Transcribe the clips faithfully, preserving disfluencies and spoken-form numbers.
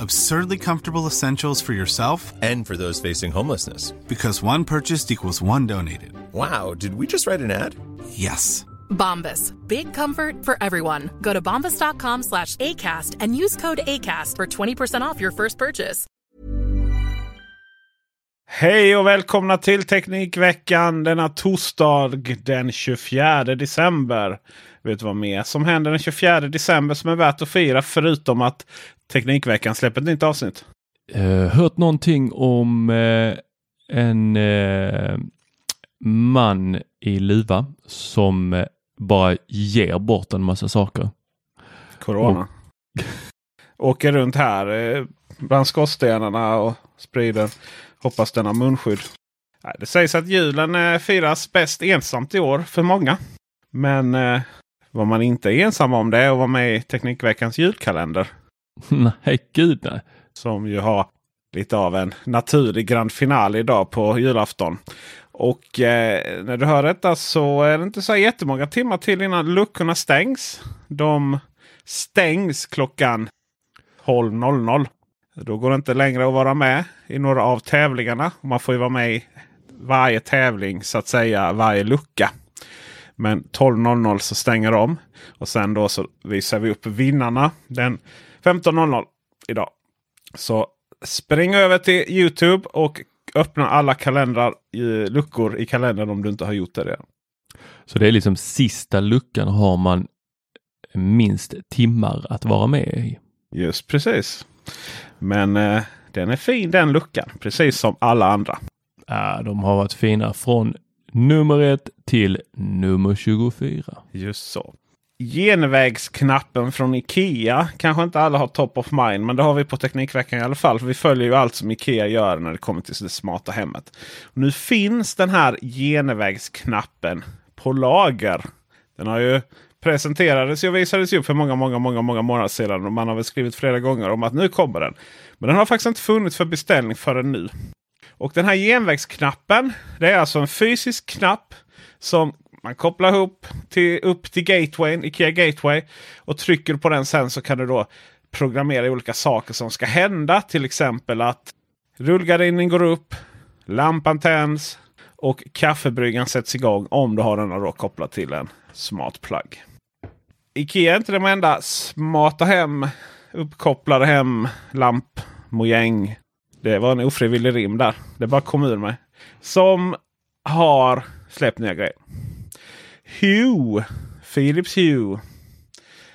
Absurdly comfortable essentials for yourself. And for those facing homelessness. Because one purchased equals one donated. Wow, did we just write an ad? Yes. Bombas. Big comfort for everyone. Go to bombas.com slash ACAST and use code ACAST för twenty percent off your first purchase. Hej och välkomna till Teknikveckan denna torsdag den tjugofjärde december. Vet du vad mer som händer den tjugofjärde december som är värt att fira förutom att Teknikveckan släpper ett nytt avsnitt? Uh, hört någonting om uh, en uh, man i luva som uh, bara ger bort en massa saker. Corona. Och åker runt här uh, bland skorstenarna och sprider. Hoppas den har munskydd. Det sägs att julen firas bäst ensamt i år för många. Men eh, vad man inte är ensam om det är att vara med i Teknikveckans julkalender. Nej, gud nej. Som ju har lite av en naturlig grand final idag på julafton. Och eh, när du hör detta så är det inte så jättemånga timmar till innan luckorna stängs. De stängs klockan tolv. Då går det inte längre att vara med i några av tävlingarna. Man får ju vara med i varje tävling, så att säga, varje lucka. Men tolv så stänger de. Och sen då så visar vi upp vinnarna den femton idag. Så spring över till YouTube och öppna alla kalendrar, luckor i kalendern om du inte har gjort det redan. Så det är liksom sista luckan har man minst timmar att vara med i. Just precis. Men eh, den är fin den luckan, precis som alla andra. Ja, de har varit fina från nummer ett till nummer tjugofyra. Just så. Genvägsknappen från IKEA. Kanske inte alla har top of mind, men det har vi på Teknikveckan i alla fall. För vi följer ju allt som IKEA gör när det kommer till det smarta hemmet. Nu finns den här genvägsknappen på lager. Den har ju... presenterades och visades ju för många, många, många, många månader sedan. Och man har väl skrivit flera gånger om att nu kommer den. Men den har faktiskt inte funnits för beställning förrän nu. Och den här genvägsknappen, det är alltså en fysisk knapp som man kopplar ihop till, upp till gatewayn, IKEA Gateway. Och trycker på den sen så kan du då programmera olika saker som ska hända. Till exempel att rullgardinen går upp, lampan tänds och kaffebryggan sätts igång om du har den då kopplad till en smart plugg. IKEA är inte de enda smarta hem, uppkopplade hem, lamp, mojäng. Det var en ofrivillig rim där. Det bara kom ur mig. Som har släppt nya grejer. Hue. Philips Hue.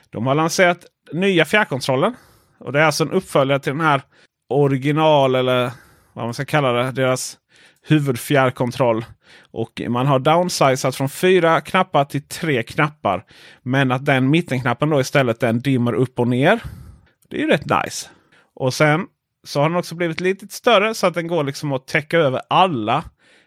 De har lanserat nya fjärrkontrollen. Och det är alltså en uppföljare till den här original eller vad man ska kalla det. Deras huvudfjärrkontroll. Och man har downsizat från fyra knappar till tre knappar. Men att den mittenknappen då istället den dimmer upp och ner. Det är ju rätt nice. Och sen så har den också blivit lite större så att den går liksom att täcka över alla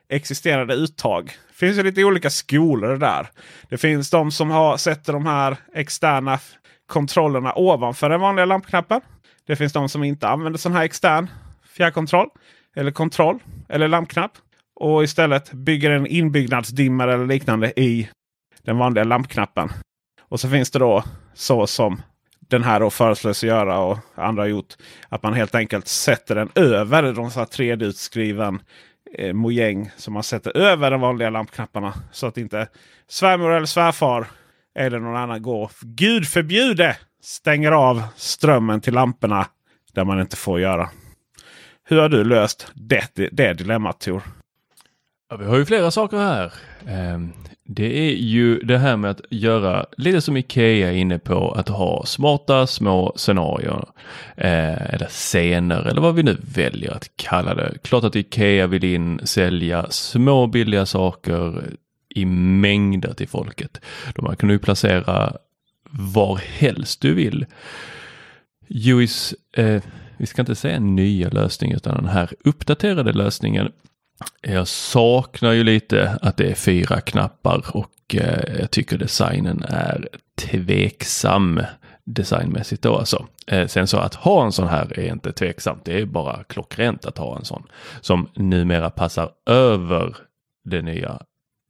existerande uttag. Det finns ju lite olika skolor där. Det finns de som har, sätter de här externa kontrollerna ovanför den vanliga lampknappen. Det finns de som inte använder sån här extern fjärrkontroll. Eller kontroll. Eller lampknapp. Och istället bygger en inbyggnadsdimmare eller liknande i den vanliga lampknappen. Och så finns det då så som den här då föreslås göra och andra har gjort. Att man helt enkelt sätter den över de så här tre D-utskriven eh, mojäng som man sätter över de vanliga lampknapparna. Så att inte svärmor eller svärfar eller någon annan går, gud förbjude, stänger av strömmen till lamporna där man inte får göra. Hur har du löst det, det, det dilemmat, Tor? Ja, vi har ju flera saker här. Um... Det är ju det här med att göra lite som IKEA är inne på, att ha smarta små scenarion eh, eller scener eller vad vi nu väljer att kalla det. Klart att IKEA vill in sälja små billiga saker i mängder till folket. De kan du placera var helst du vill. Juice, eh, vi ska inte säga en ny lösning utan den här uppdaterade lösningen. Jag saknar ju lite att det är fyra knappar och eh, jag tycker designen är tveksam designmässigt då alltså. Eh, sen så att ha en sån här är inte tveksamt, det är bara klockrent att ha en sån som numera passar över det nya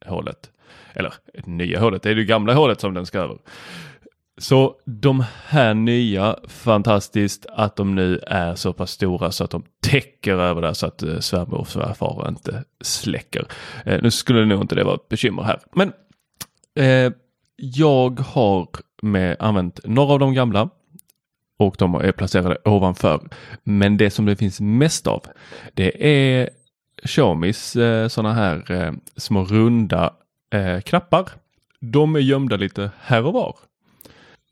hålet. Eller det nya hålet, det är det gamla hålet som den ska över. Så de här nya, fantastiskt att de nu är så pass stora så att de täcker över det så att svärmor och svärfar inte släcker. Eh, nu skulle nog inte det vara ett bekymmer här. Men eh, jag har med, använt några av de gamla och de är placerade ovanför. Men det som det finns mest av, det är Xiaomis eh, sådana här eh, små runda eh, knappar. De är gömda lite här och var.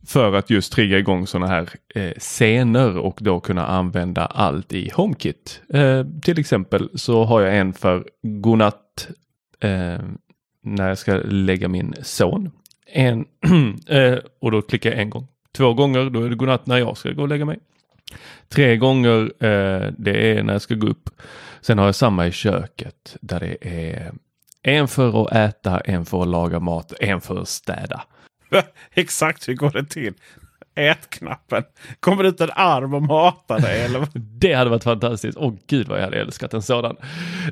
För att just trigga igång sådana här eh, scener och då kunna använda allt i HomeKit. Eh, till exempel så har jag en för godnatt eh, när jag ska lägga min son. En, eh, och då klickar jag en gång. Två gånger, då är det godnatt när jag ska gå och lägga mig. Tre gånger, eh, det är när jag ska gå upp. Sen har jag samma i köket där det är en för att äta, en för att laga mat, en för att städa. Exakt, hur går det till? Ätknappen. Kommer ut en arm och matar dig? Eller? Det hade varit fantastiskt. Åh gud vad jag hade älskat en sådan.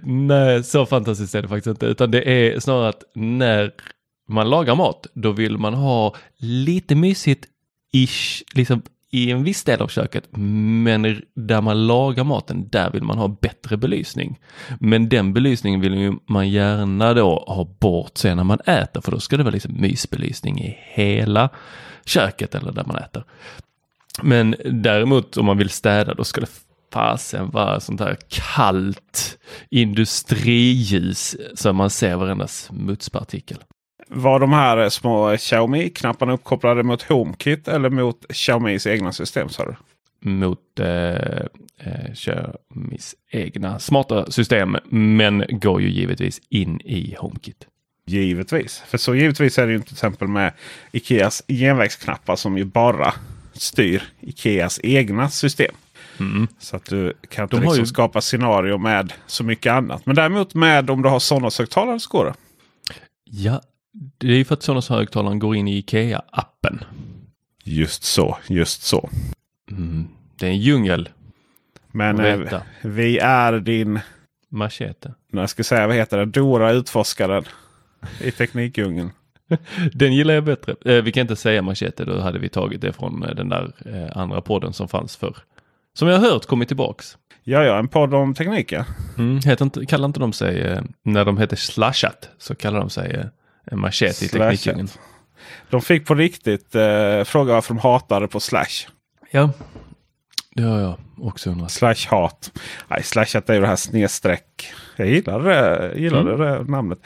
Nej, så fantastiskt är det faktiskt inte. Utan det är snarare att när man lagar mat, då vill man ha lite mysigt ish, liksom i en viss del av köket. Men där man lagar maten, där vill man ha bättre belysning. Men den belysningen vill ju man gärna då ha bort sen när man äter. För då ska det vara liksom mysbelysning i hela köket eller där man äter. Men däremot om man vill städa, då ska det fasen vara sånt här kallt industriljus så man ser varenda smutspartikel. Var de här små Xiaomi-knapparna uppkopplade mot HomeKit eller mot Xiaomis egna system, sa du? Mot eh, eh, Xiaomis egna smarta system, men går ju givetvis in i HomeKit. Givetvis. För så givetvis är det ju till exempel med Ikeas genvägsknappar som ju bara styr Ikeas egna system. Mm. Så att du kan inte liksom ju... skapa scenario med så mycket annat. Men däremot med om du har Sonos-högtalare så går det. Ja, det är ju för att Sonos-högtalaren går in i IKEA-appen. Just så, just så. Mm, det är en djungel. Men eh, vi är din... machete. När jag ska säga, vad heter det? Dora utforskaren i teknikdjungeln. Den gillar jag bättre. Eh, vi kan inte säga machete, då hade vi tagit det från den där eh, andra podden som fanns förr. Som jag har hört kommer tillbaks. Ja, ja, en podd om teknik, ja. Mm, heter inte, kallar inte de sig... Eh, när de heter Slashat så kallar de sig... Eh, En machete i tekniken. De fick på riktigt eh, fråga varför de hatade på Slash. Ja, det har jag också undrat. Slash-hat. Nej, Slashat är ju det här snedstreck. Jag gillar det, gillar mm. det namnet.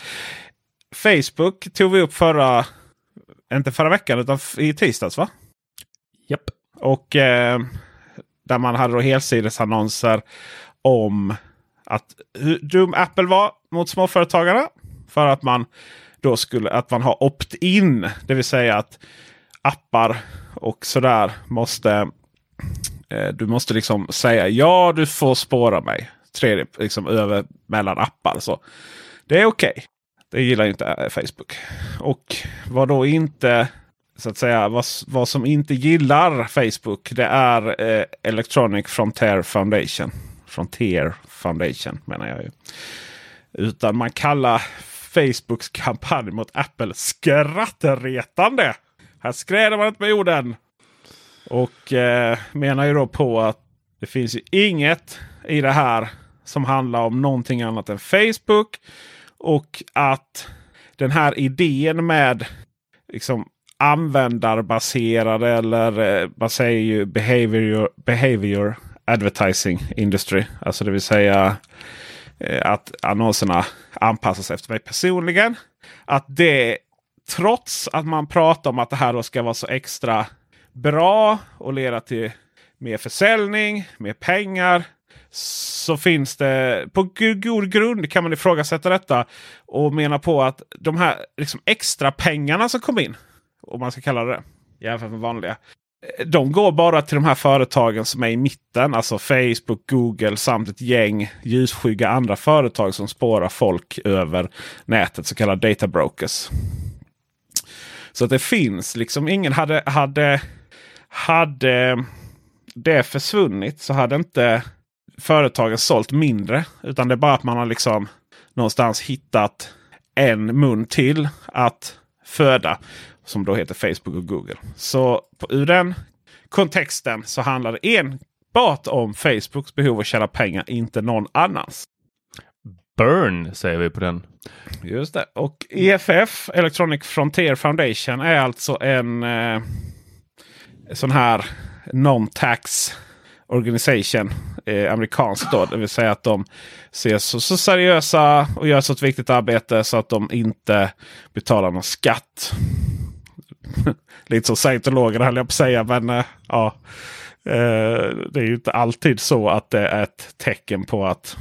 Facebook tog vi upp förra, inte förra veckan utan i tisdags, va? Japp. Och eh, där man hade då helsidesannonser om att hur dum Apple var mot småföretagarna. För att man då skulle att man har opt-in. Det vill säga att appar och sådär måste eh, du måste liksom säga ja, du får spåra mig. Tredje, liksom över mellan appar. Så det är okej. Okay. Det gillar inte Facebook. Och vad då inte så att säga vad, vad som inte gillar Facebook, det är eh, Electronic Frontier Foundation. Frontier Foundation menar jag ju. Utan man kallar Facebooks kampanj mot Apple skrattretande. Här skräder man inte med orden. Och eh, menar ju då på att det finns ju inget i det här som handlar om någonting annat än Facebook. Och att den här idén med liksom användarbaserade eller man säger ju behavior, behavior advertising industry. Alltså det vill säga att annonserna anpassas efter mig personligen. Att det trots att man pratar om att det här då ska vara så extra bra och leda till mer försäljning, mer pengar. Så finns det på god grund kan man ifrågasätta detta och mena på att de här liksom extra pengarna som kom in, om man ska kalla det jämfört med vanliga, de går bara till de här företagen som är i mitten, alltså Facebook, Google samt ett gäng ljusskygga andra företag som spårar folk över nätet, så kallade data brokers. Så att det finns liksom ingen hade hade hade det försvunnit, så hade inte företagen sålt mindre, utan det är bara att man har liksom någonstans hittat en mun till att föda som då heter Facebook och Google. Så på, ur den kontexten så handlar det enbart om Facebooks behov att tjäna pengar, inte någon annans. Burn säger vi på den. Just det. Och E F F, Electronic Frontier Foundation, är alltså en eh, sån här non-tax organisation, eh, amerikansk då. Det vill säga att de ses så, så seriösa och gör så ett viktigt arbete så att de inte betalar någon skatt. Lite som scientologer höll jag på att säga, men eh, ja, eh, det är ju inte alltid så att det är ett tecken på att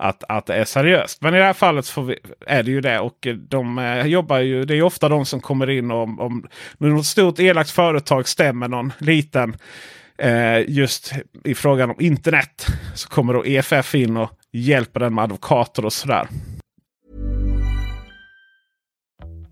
Att, att det är seriöst. Men i det här fallet så får vi, är det ju det. Och de eh, jobbar ju, det är ju ofta de som kommer in om, om något stort elakt företag stämmer någon liten eh, just i frågan om internet, så kommer då E F F in och hjälper den med advokater och sådär.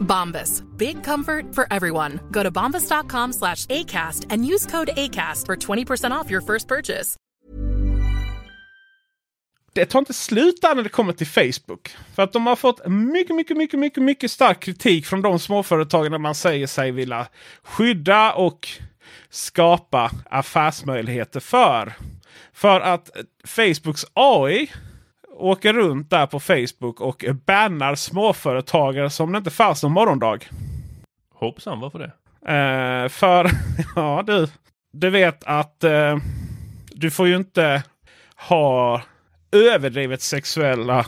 Bombas. Big comfort for everyone. Go to bombas dot com slash A cast and use code ACAST for twenty percent off your first purchase. Det tar inte slut när det kommer till Facebook. För att de har fått mycket, mycket, mycket, mycket, mycket stark kritik från de småföretagen där man säger sig vilja skydda och skapa affärsmöjligheter för. För att Facebooks A I åker runt där på Facebook och bannar småföretagare som det inte fanns någon morgondag. Hoppsan, varför det? Eh, för, ja du, du vet att eh, du får ju inte ha överdrivet sexuella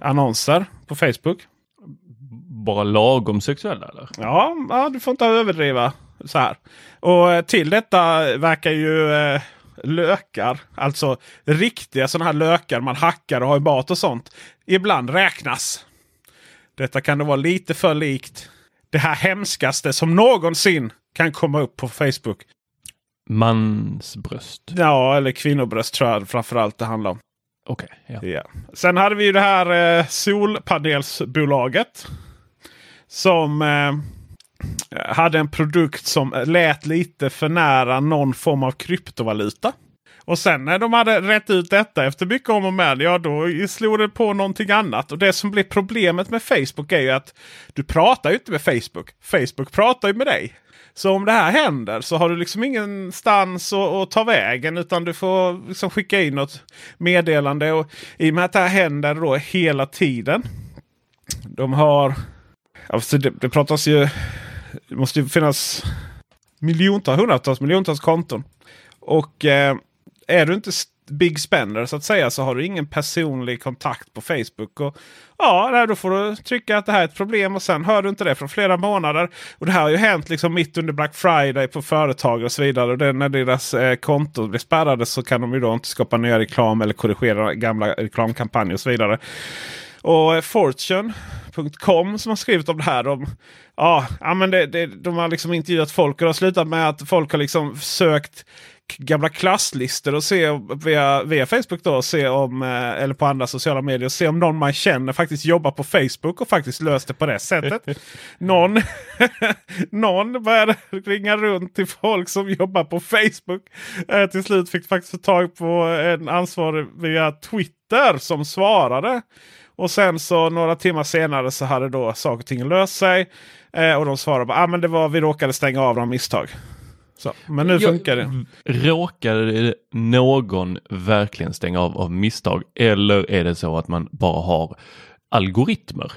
annonser på Facebook. Bara lagom sexuella eller? Ja, ja du får inte överdriva så här. Och till detta verkar ju eh, lökar, alltså riktiga sådana här lökar man hackar och har i bat och sånt, ibland räknas. Detta kan då vara lite för likt det här hemskaste som någonsin kan komma upp på Facebook. Mans bröst. Ja, eller kvinnobröst tror jag framförallt det handlar om. Okej, okay, ja. Yeah. Sen hade vi ju det här eh, solpanelsbolaget som eh, hade en produkt som lät lite för nära någon form av kryptovaluta. Och sen när de hade rätt ut detta efter mycket om och med, ja då slog det på någonting annat. Och det som blir problemet med Facebook är ju att du pratar ju inte med Facebook. Facebook pratar ju med dig. Så om det här händer så har du liksom ingenstans att, att ta vägen, utan du får liksom skicka in något meddelande. Och i och med att det här händer då hela tiden. De har... Alltså det, det pratas ju... Det måste ju finnas miljontals, hundratals, miljontals konton. Och eh, är du inte big spender så att säga så har du ingen personlig kontakt på Facebook. Och ja, då får du trycka att det här är ett problem och sen hör du inte det från flera månader. Och det här har ju hänt liksom mitt under Black Friday på företag och så vidare. Och det, när deras eh, konton blir spärrade så kan de ju då inte skapa nya reklam eller korrigera gamla reklamkampanjer och så vidare. Och fortune punkt com som har skrivit om det här. De, ja, men det, det, de har liksom intervjuat folk och det har slutat med att folk har liksom sökt gamla klasslistor och se via, via Facebook då, se om, eller på andra sociala medier och se om någon man känner faktiskt jobbar på Facebook och faktiskt löste på det sättet. Någon, någon började ringa runt till folk som jobbar på Facebook. Eh, till slut fick faktiskt tag på en ansvarig via Twitter som svarade. Och sen så några timmar senare så hade då saker och ting löst sig. Eh, och de svarade bara, ah, men det var, vi råkade stänga av några misstag. Så, men nu jag, funkar det. Råkade någon verkligen stänga av av misstag? Eller är det så att man bara har algoritmer?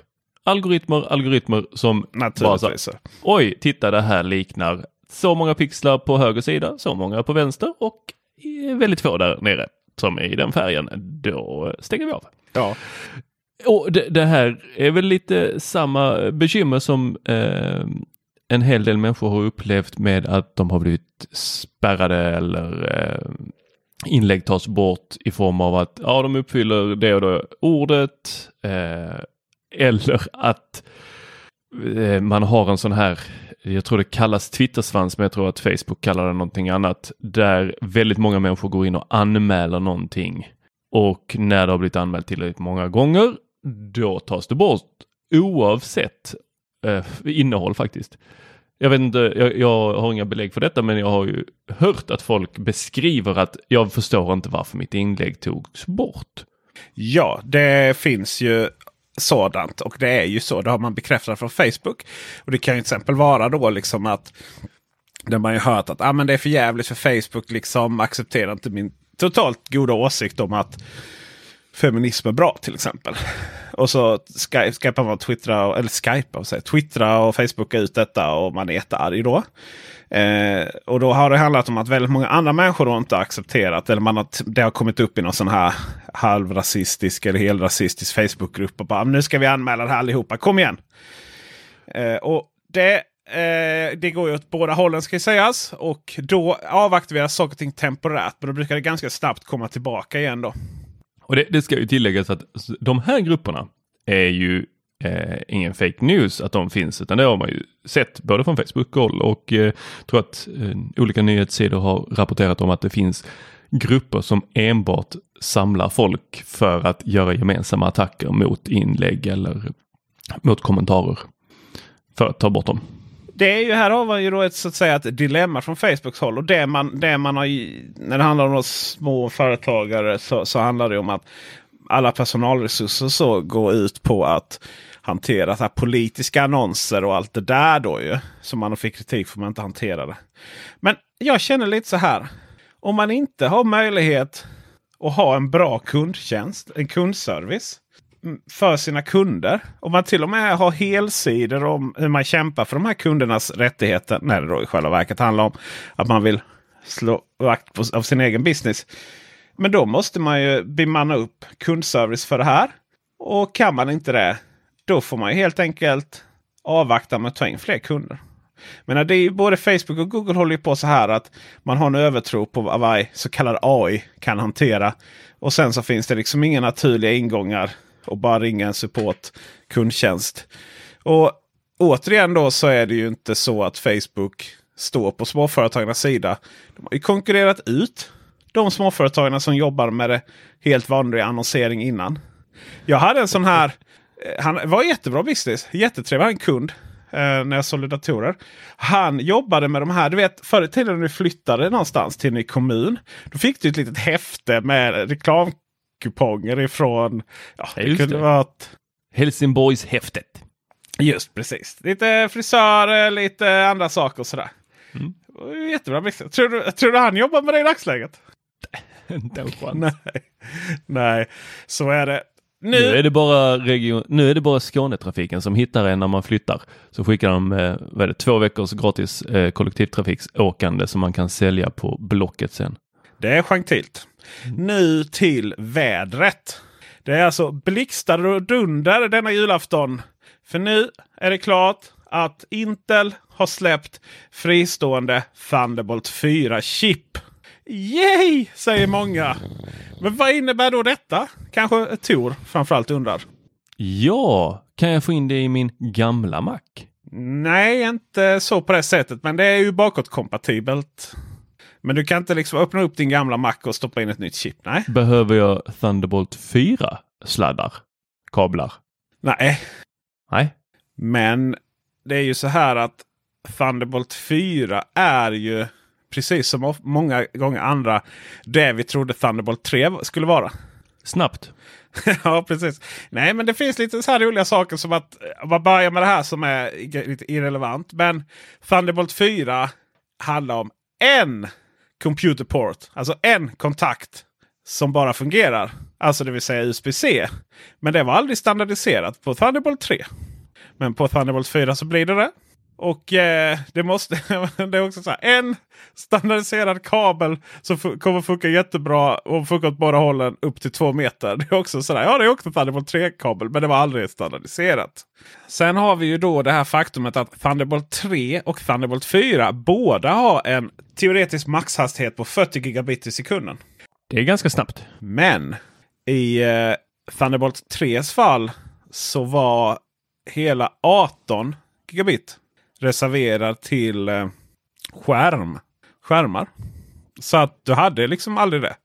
Algoritmer, algoritmer som bara så, så. Oj, titta det här liknar så många pixlar på höger sida, så många på vänster och väldigt få där nere som är i den färgen. Då stänger vi av. Ja. Och det, det här är väl lite samma bekymmer som eh, en hel del människor har upplevt med att de har blivit spärrade eller eh, inlägg tas bort i form av att ja, de uppfyller det och det ordet eh, eller att eh, man har en sån här, jag tror det kallas Twittersvans, men jag tror att Facebook kallar det någonting annat, där väldigt många människor går in och anmäler någonting och när det har blivit anmält tillräckligt många gånger då tas det bort oavsett eh, innehåll faktiskt. Jag vet inte, jag, jag har inga belägg för detta men jag har ju hört att folk beskriver att jag förstår inte varför mitt inlägg togs bort. Ja, det finns ju sådant och det är ju så, det har man bekräftat från Facebook. Och det kan ju till exempel vara då liksom att där man ju hört att ah, men det är för jävligt för Facebook liksom accepterar inte min totalt goda åsikt om att feminism är bra till exempel. Och så sky- skypar man och twittra, eller skypar och säger, twittra och Facebooka ut detta och man är jättearg då. Eh, och då har det handlat om att väldigt många andra människor har inte accepterat eller man har, det har kommit upp i någon sån här halvrasistisk eller helrasistisk Facebookgrupp och bara, nu ska vi anmäla det här allihopa, kom igen! Eh, och det Eh, det går ju åt båda hållen ska sägas. Och då avaktiveras saker och ting temporärt. Men då brukar det ganska snabbt komma tillbaka igen då. Och det, det ska ju tilläggas att de här grupperna är ju eh, ingen fake news att de finns. Utan det har man ju sett både från Facebook och eh, tror att eh, olika nyhetssidor har rapporterat om att det finns grupper som enbart samlar folk för att göra gemensamma attacker mot inlägg eller mot kommentarer. För att ta bort dem. Det är ju, här har man ju då ett, så att säga, ett dilemma från Facebooks håll. Och det man, det man har ju, när det handlar om de små företagare så, så handlar det om att alla personalresurser så går ut på att hantera så här politiska annonser och allt det där då ju. Som man fick kritik för att man inte hanterade. Men jag känner lite så här. Om man inte har möjlighet att ha en bra kundtjänst, en kundservice för sina kunder. Om man till och med har helsidor om hur man kämpar för de här kundernas rättigheter. När det då i själva verket handlar om att man vill slå vakt av sin egen business. Men då måste man ju bemanna upp kundservice för det här. Och kan man inte det, då får man ju helt enkelt avvakta med att ta in fler kunder. Men det är ju både Facebook och Google håller ju på så här att man har en övertro på vad så kallad A I kan hantera. Och sen så finns det liksom inga naturliga ingångar och bara ringa en support kundtjänst. Och återigen då så är det ju inte så att Facebook står på småföretagarnas sida. De har ju konkurrerat ut de småföretagarna som jobbar med det helt vanliga annonsering innan. Jag hade en sån här, han var jättebra business, jättetrevlig, en kund eh, när jag sålde datorer. Han jobbade med de här, du vet förr i tiden när du flyttade någonstans till en ny kommun. Då fick du ett litet häfte med reklamkuponger ifrån, ja, det kunde vara att... Helsingborgs häftet. Just precis. Lite frisörer, lite andra saker och sådär. Mm. Jättebra business. Tror du, tror du han jobbar med det i dagsläget? Nej. Nej, så är det. Nu, nu är det bara region, nu är det bara Skånetrafiken som hittar en när man flyttar. Så skickar de eh, vad är det, två veckors gratis eh, kollektivtrafiksåkande som man kan sälja på Blocket sen. Det är gentilt. Nu till vädret. Det är alltså blixtar och dunder denna julafton. För nu är det klart att Intel har släppt fristående Thunderbolt fyra-chip. Yay, säger många. Men vad innebär då detta? Kanske Tor framförallt undrar. Ja, kan jag få in det i min gamla Mac? Nej, inte så på det sättet. Men det är ju bakåtkompatibelt. Men du kan inte liksom öppna upp din gamla Mac och stoppa in ett nytt chip, nej? Behöver jag Thunderbolt fyra-sladdar? Kablar? Nej. Nej. Men det är ju så här att Thunderbolt fyra är ju... precis som många gånger andra det vi trodde Thunderbolt tre skulle vara. Snabbt. Ja, precis. Nej, men det finns lite så här roliga saker som att man börjar med det här som är lite irrelevant. Men Thunderbolt fyra handlar om en computerport. Alltså en kontakt som bara fungerar. Alltså det vill säga U S B C. Men det var aldrig standardiserat på Thunderbolt tre. Men på Thunderbolt fyra så blir det det. Och eh, det måste det är också så här, en standardiserad kabel som f- kommer funka jättebra och funkar åt båda hållen upp till två meter. Det är också sådär, ja det är också Thunderbolt tre-kabel men det var aldrig standardiserat. Sen har vi ju då det här faktumet att Thunderbolt tre och Thunderbolt fyra båda har en teoretisk maxhastighet på fyrtio gigabit i sekunden. Det är ganska snabbt. Men i eh, Thunderbolt tre:s fall så var hela arton gigabit. Reserverar till eh, skärm. Skärmar. Så att du hade liksom aldrig det.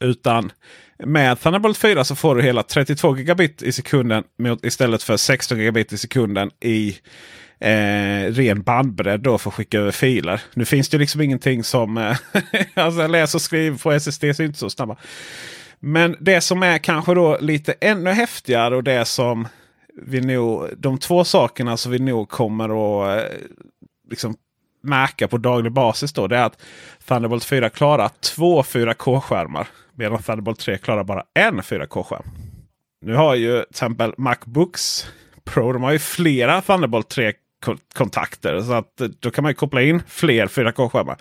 Utan med Thunderbolt fyra så får du hela trettiotvå gigabit i sekunden. Med, istället för sexton gigabit i sekunden i eh, ren bandbredd då för att skicka över filer. Nu finns det liksom ingenting som eh, alltså läs och skriv på S S D är inte så snabba. Men det som är kanske då lite ännu häftigare och det som vi nog, de två sakerna som vi nog kommer att eh, liksom märka på daglig basis då, det är att Thunderbolt fyra klarar två fyra K-skärmar medan Thunderbolt tre klarar bara en fyra K-skärm. Nu har ju till exempel MacBooks Pro, de har ju flera Thunderbolt tre-kontakter så att då kan man ju koppla in fler fyra K-skärmar.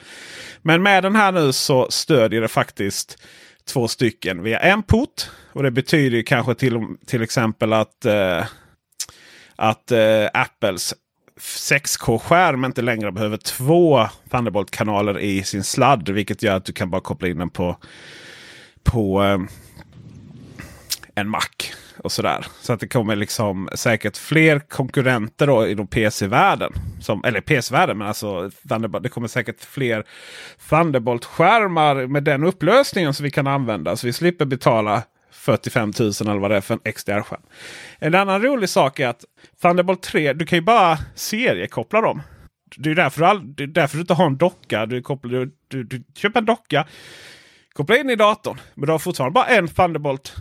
Men med den här nu så stödjer det faktiskt två stycken via en port och det betyder ju kanske till, till exempel att eh, att eh, Apples sex K-skärm inte längre behöver två Thunderbolt-kanaler i sin sladd. Vilket gör att du kan bara koppla in den på, på eh, en Mac och sådär. Så att det kommer liksom säkert fler konkurrenter då inom P C-världen. Som, eller P C-världen, men alltså Thunderbolt, det kommer säkert fler Thunderbolt-skärmar med den upplösningen som vi kan använda. Så vi slipper betala fyrtiofem tusen eller vad det är för en X D R-skärm. En annan rolig sak är att Thunderbolt tre, du kan ju bara seriekoppla dem. Det är därför du, all, det är därför du inte har en docka. Du, kopplar, du, du, du köper en docka, kopplar in i datorn. Men du har fortfarande bara en Thunderbolt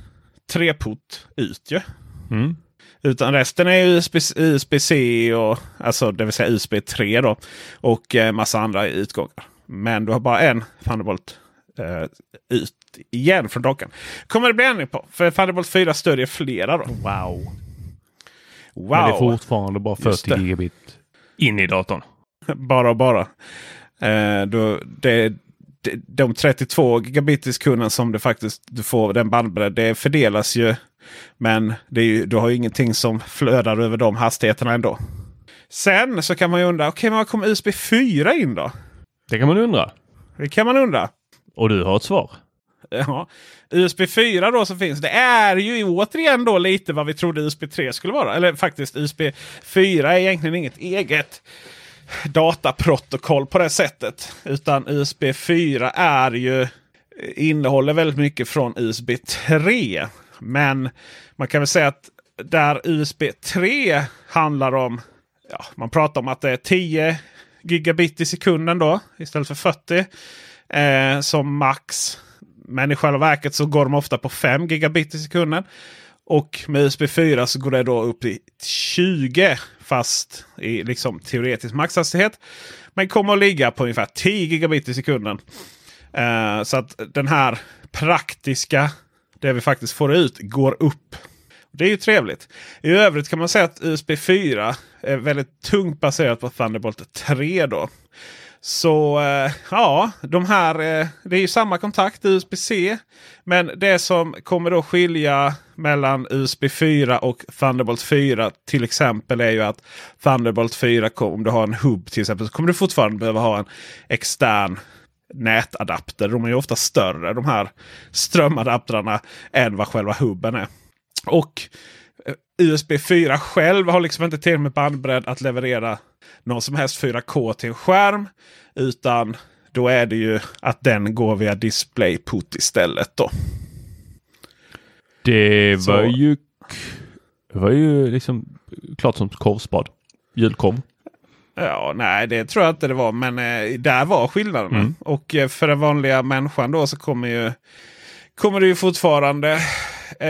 tre-port ut ju. Mm. Utan resten är U S B C och alltså det vill säga U S B tre då. Och eh, massa andra utgångar. Men du har bara en Thunderbolt eh, ut. Igen från dockan. Kommer det bli ändring på? För Thunderbolt fyra stödjer flera då. Wow. Wow. Men det är fortfarande bara fyrtio gigabit in i datorn. Bara och bara. Eh, då, det, de trettiotvå gigabit-sekunderna som du faktiskt du får den bandbredden, det fördelas ju. Men det är ju, du har ju ingenting som flödar över de hastigheterna ändå. Sen så kan man ju undra, okej, okay, men kommer U S B fyra in då? Det kan man undra. Det kan man undra. Och du har ett svar. Ja, U S B fyra då som finns, det är ju återigen då lite vad vi trodde U S B tre skulle vara. Eller faktiskt, U S B fyra är egentligen inget eget dataprotokoll på det sättet. Utan U S B fyra är ju, innehåller väldigt mycket från U S B tre. Men man kan väl säga att där U S B tre handlar om, ja, man pratar om att det är tio gigabit i sekunden då istället för fyrtio eh, som max. Men i själva verket så går de ofta på fem gigabit i sekunden. Och med U S B fyra så går det då upp till tjugo fast i liksom teoretisk maxhastighet. Men kommer att ligga på ungefär tio gigabit i sekunden. Eh, så att den här praktiska, det vi faktiskt får ut, går upp. Det är ju trevligt. I övrigt kan man säga att U S B fyra är väldigt tungt baserat på Thunderbolt tre då. Så ja, de här, det är ju samma kontakt, U S B C. Men det som kommer då skilja mellan U S B fyra och Thunderbolt fyra till exempel är ju att Thunderbolt fyra, om du har en hub till exempel, så kommer du fortfarande behöva ha en extern nätadapter. De är ju ofta större, de här strömadapterna, än vad själva hubben är. Och U S B fyra själv har liksom inte till med bandbredd att leverera någon som helst fyra K till en skärm, utan då är det ju att den går via DisplayPort istället då. Det var Så. ju var ju liksom klart som korvspad. Julkorv. Ja, nej, det tror jag inte det var, men eh, där var skillnaden. Mm. Och eh, för den vanliga människan då så kommer ju kommer det ju fortfarande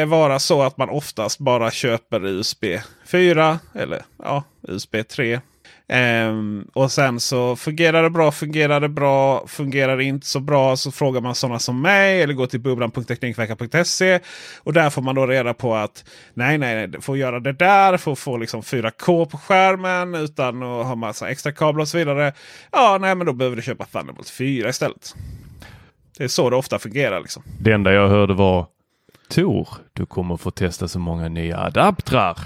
vara så att man oftast bara köper U S B fyra eller ja, U S B tre. Ehm, och sen så fungerar det bra, fungerar det bra, fungerar det inte så bra, så frågar man sådana som mig eller går till bubblan punkt teknikveckan punkt se, och där får man då reda på att nej, nej, nej, får göra det där, får få liksom fyra K på skärmen utan att ha massa extra kablar och så vidare. Ja, nej, men då behöver du köpa Thunderbolt fyra istället. Det är så det ofta fungerar liksom. Det enda jag hörde var: Tor, du kommer få testa så många nya adaptrar.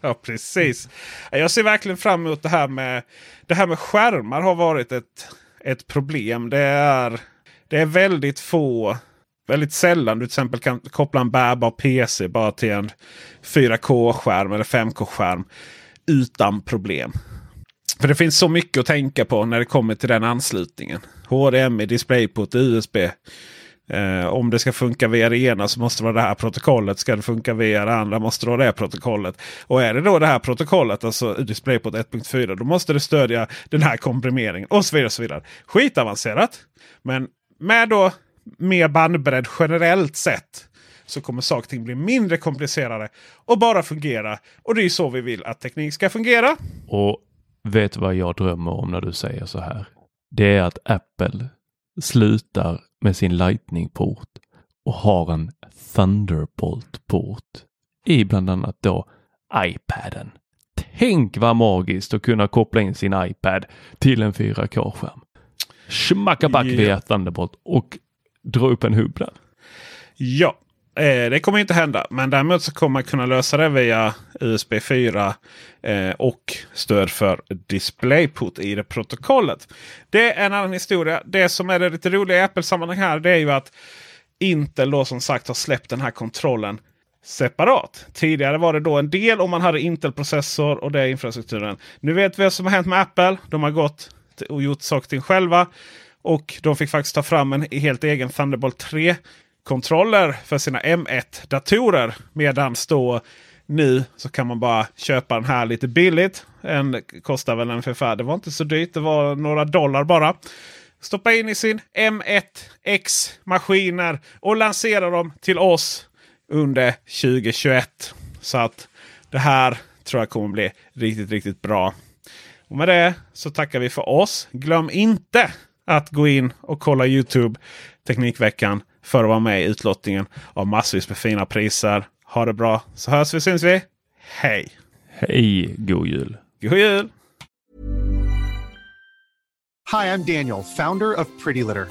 Ja, precis. Jag ser verkligen fram emot det här med det här med skärmar har varit ett ett problem. Det är det är väldigt få väldigt sällan du till exempel kan koppla en bärbar P C bara till en fyra K-skärm eller fem K-skärm utan problem. För det finns så mycket att tänka på när det kommer till den anslutningen. H D M I, DisplayPort, U S B. Eh, om det ska funka via det ena så måste det vara det här protokollet. Ska det funka via det andra måste det vara det här protokollet. Och är det då det här protokollet, alltså DisplayPort ett punkt fyra, då måste det stödja den här komprimeringen och så vidare. Och så vidare. Skitavancerat. Men med då mer bandbredd generellt sett så kommer saker och ting bli mindre komplicerade och bara fungera. Och det är ju så vi vill att teknik ska fungera. Och vet vad jag drömmer om när du säger så här? Det är att Apple slutar med sin Lightning-port och har en Thunderbolt-port i bland annat då iPaden. Tänk vad magiskt att kunna koppla in sin iPad till en fyra K-skärm. Schmacka back yeah. via Thunderbolt och dra upp en hubb där. Ja, eh, det kommer inte hända. Men däremot så kommer man kunna lösa det via U S B fyra eh, och stöd för DisplayPort i det protokollet. Det är en annan historia. Det som är det lite roliga i Apple-sammanhang här, det är ju att Intel då som sagt har släppt den här kontrollen separat. Tidigare var det då en del om man hade Intel-processor och det är infrastrukturen. Nu vet vi vad som har hänt med Apple. De har gått och gjort saker till själva. Och de fick faktiskt ta fram en helt egen Thunderbolt tre kontroller för sina M ett-datorer, medan då nu så kan man bara köpa den här lite billigt. Den kostar väl ungefär, det var inte så dyrt, det var några dollar bara. Stoppa in i sin M ett X-maskiner och lansera dem till oss under tjugo tjugoett. Så att det här tror jag kommer bli riktigt, riktigt bra. Och med det så tackar vi för oss. Glöm inte att gå in och kolla YouTube Teknikveckan för att vara med i utlottningen av massvis med fina priser. Ha det bra, så hörs vi, syns vi. Hej! Hej, god jul! God jul! Hi, I'm Daniel, founder of Pretty Litter.